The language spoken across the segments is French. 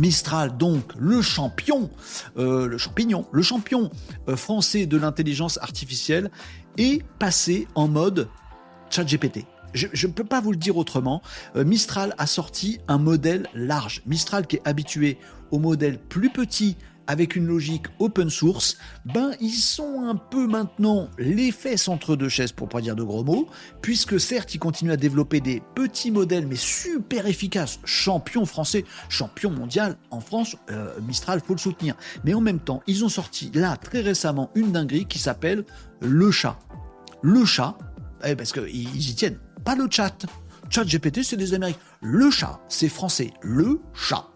Mistral, donc le champignon français de l'intelligence artificielle, est passé en mode ChatGPT. Je ne peux pas vous le dire autrement. Mistral a sorti un modèle large. Mistral, qui est habitué aux modèles plus petits avec une logique open source, ils sont un peu maintenant les fesses entre deux chaises, pour ne pas dire de gros mots, puisque certes, ils continuent à développer des petits modèles, mais super efficaces, champion français, champion mondial en France, Mistral, faut le soutenir. Mais en même temps, ils ont sorti là, très récemment, une dinguerie qui s'appelle Le Chat. Le Chat, parce qu'ils y tiennent, pas le chat. ChatGPT, c'est des Américains. Le Chat, c'est français. Le Chat.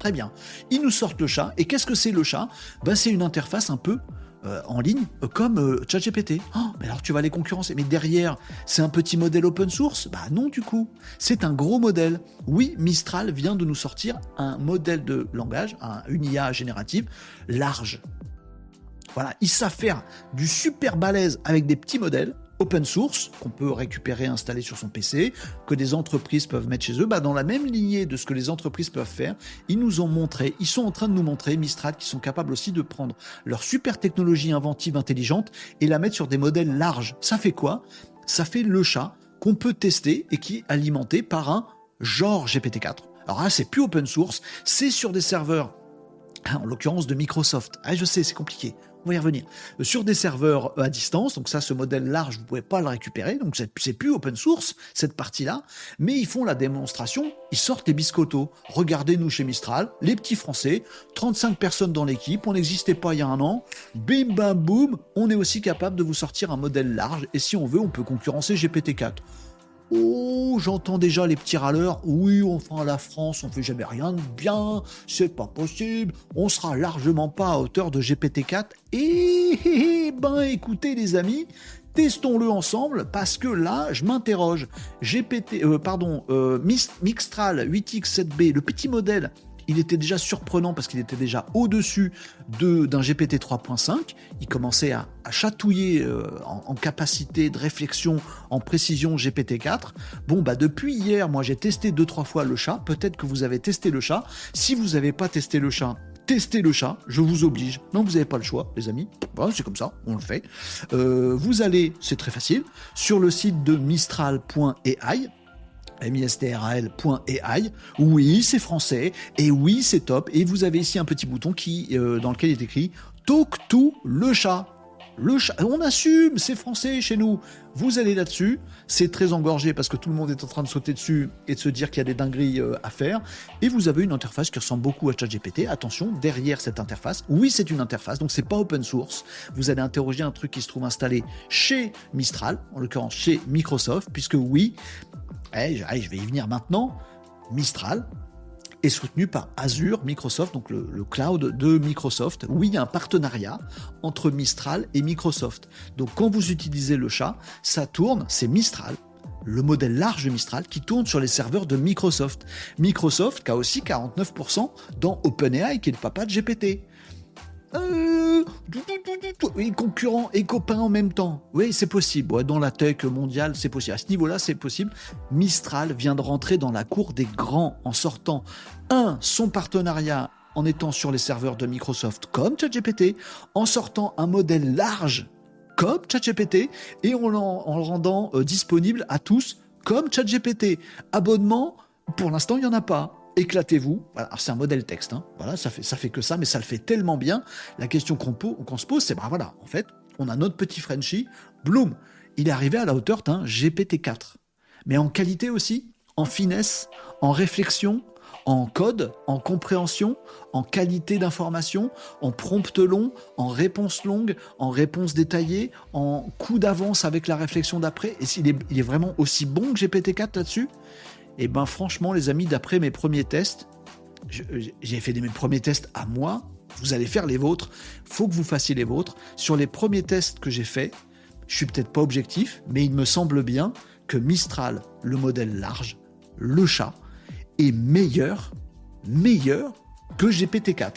Très bien. Ils nous sortent le chat. Et qu'est-ce que c'est le chat ? C'est une interface un peu en ligne comme ChatGPT. Mais alors tu vas les concurrencer. Mais derrière, c'est un petit modèle open source ? Non du coup. C'est un gros modèle. Oui, Mistral vient de nous sortir un modèle de langage, une IA générative large. Voilà, ils savent faire du super balèze avec des petits modèles open source, qu'on peut récupérer, installer sur son PC, que des entreprises peuvent mettre chez eux, dans la même lignée de ce que les entreprises peuvent faire, ils sont en train de nous montrer, Mistral, qu'ils sont capables aussi de prendre leur super technologie inventive intelligente et la mettre sur des modèles larges. Ça fait quoi ? Ça fait le chat qu'on peut tester et qui est alimenté par un genre GPT-4. Alors là, c'est plus open source, c'est sur des serveurs, en l'occurrence de Microsoft. Je sais, c'est compliqué. On va y revenir. Sur des serveurs à distance, donc ça, ce modèle large, vous ne pouvez pas le récupérer, donc c'est plus open source, cette partie-là, mais ils font la démonstration, ils sortent les biscottos. Regardez-nous chez Mistral, les petits Français, 35 personnes dans l'équipe, on n'existait pas il y a un an, bim bam boum, on est aussi capable de vous sortir un modèle large, et si on veut, on peut concurrencer GPT-4. Oh, j'entends déjà les petits râleurs. Oui, enfin, la France, on ne fait jamais rien de bien. C'est pas possible. On sera largement pas à hauteur de GPT-4. Écoutez, les amis, testons-le ensemble parce que là, je m'interroge. Mixtral 8x7B, le petit modèle, il était déjà surprenant parce qu'il était déjà au-dessus d'un GPT-3.5. Il commençait à chatouiller en capacité de réflexion, en précision GPT-4. Depuis hier, moi j'ai testé 2-3 fois le chat. Peut-être que vous avez testé le chat. Si vous n'avez pas testé le chat, testez le chat, je vous oblige. Non, vous n'avez pas le choix, les amis. C'est comme ça, on le fait. Vous allez, c'est très facile, sur le site de mistral.ai. mistral.ai. Oui, c'est français, et oui, c'est top, et vous avez ici un petit bouton dans lequel il est écrit « Talk to le chat ». Le chat, on assume, c'est français chez nous. Vous allez là-dessus, c'est très engorgé parce que tout le monde est en train de sauter dessus et de se dire qu'il y a des dingueries à faire. Et vous avez une interface qui ressemble beaucoup à ChatGPT. Attention, derrière cette interface, oui, c'est une interface, donc c'est pas open source. Vous allez interroger un truc qui se trouve installé chez Mistral, en l'occurrence chez Microsoft, puisque oui, je vais y venir maintenant, Mistral est soutenu par Azure, Microsoft, donc le cloud de Microsoft. Oui, il y a un partenariat entre Mistral et Microsoft. Donc, quand vous utilisez le chat, ça tourne, c'est Mistral, le modèle large de Mistral, qui tourne sur les serveurs de Microsoft. Microsoft qui a aussi 49% dans OpenAI, qui est le papa de GPT. Concurrents et copains en même temps. Oui, c'est possible. Dans la tech mondiale, c'est possible. À ce niveau-là, c'est possible. Mistral vient de rentrer dans la cour des grands en sortant, son partenariat en étant sur les serveurs de Microsoft comme ChatGPT, en sortant un modèle large comme ChatGPT et en le rendant disponible à tous comme ChatGPT. Abonnement, pour l'instant, il n'y en a pas. Éclatez-vous. Voilà, c'est un modèle texte. Voilà, ça fait que ça, mais ça le fait tellement bien. La question qu'on se pose, c'est en fait, on a notre petit Frenchie, Bloom. Il est arrivé à la hauteur d'un GPT-4. Mais en qualité aussi, en finesse, en réflexion, en code, en compréhension, en qualité d'information, en prompt long, en réponse longue, en réponse détaillée, en coup d'avance avec la réflexion d'après. Et il est vraiment aussi bon que GPT-4 là-dessus ? Franchement, les amis, d'après mes premiers tests, j'ai fait mes premiers tests à moi, vous allez faire les vôtres, faut que vous fassiez les vôtres. Sur les premiers tests que j'ai faits, je suis peut-être pas objectif, mais il me semble bien que Mistral, le modèle large, le chat, est meilleur que GPT-4.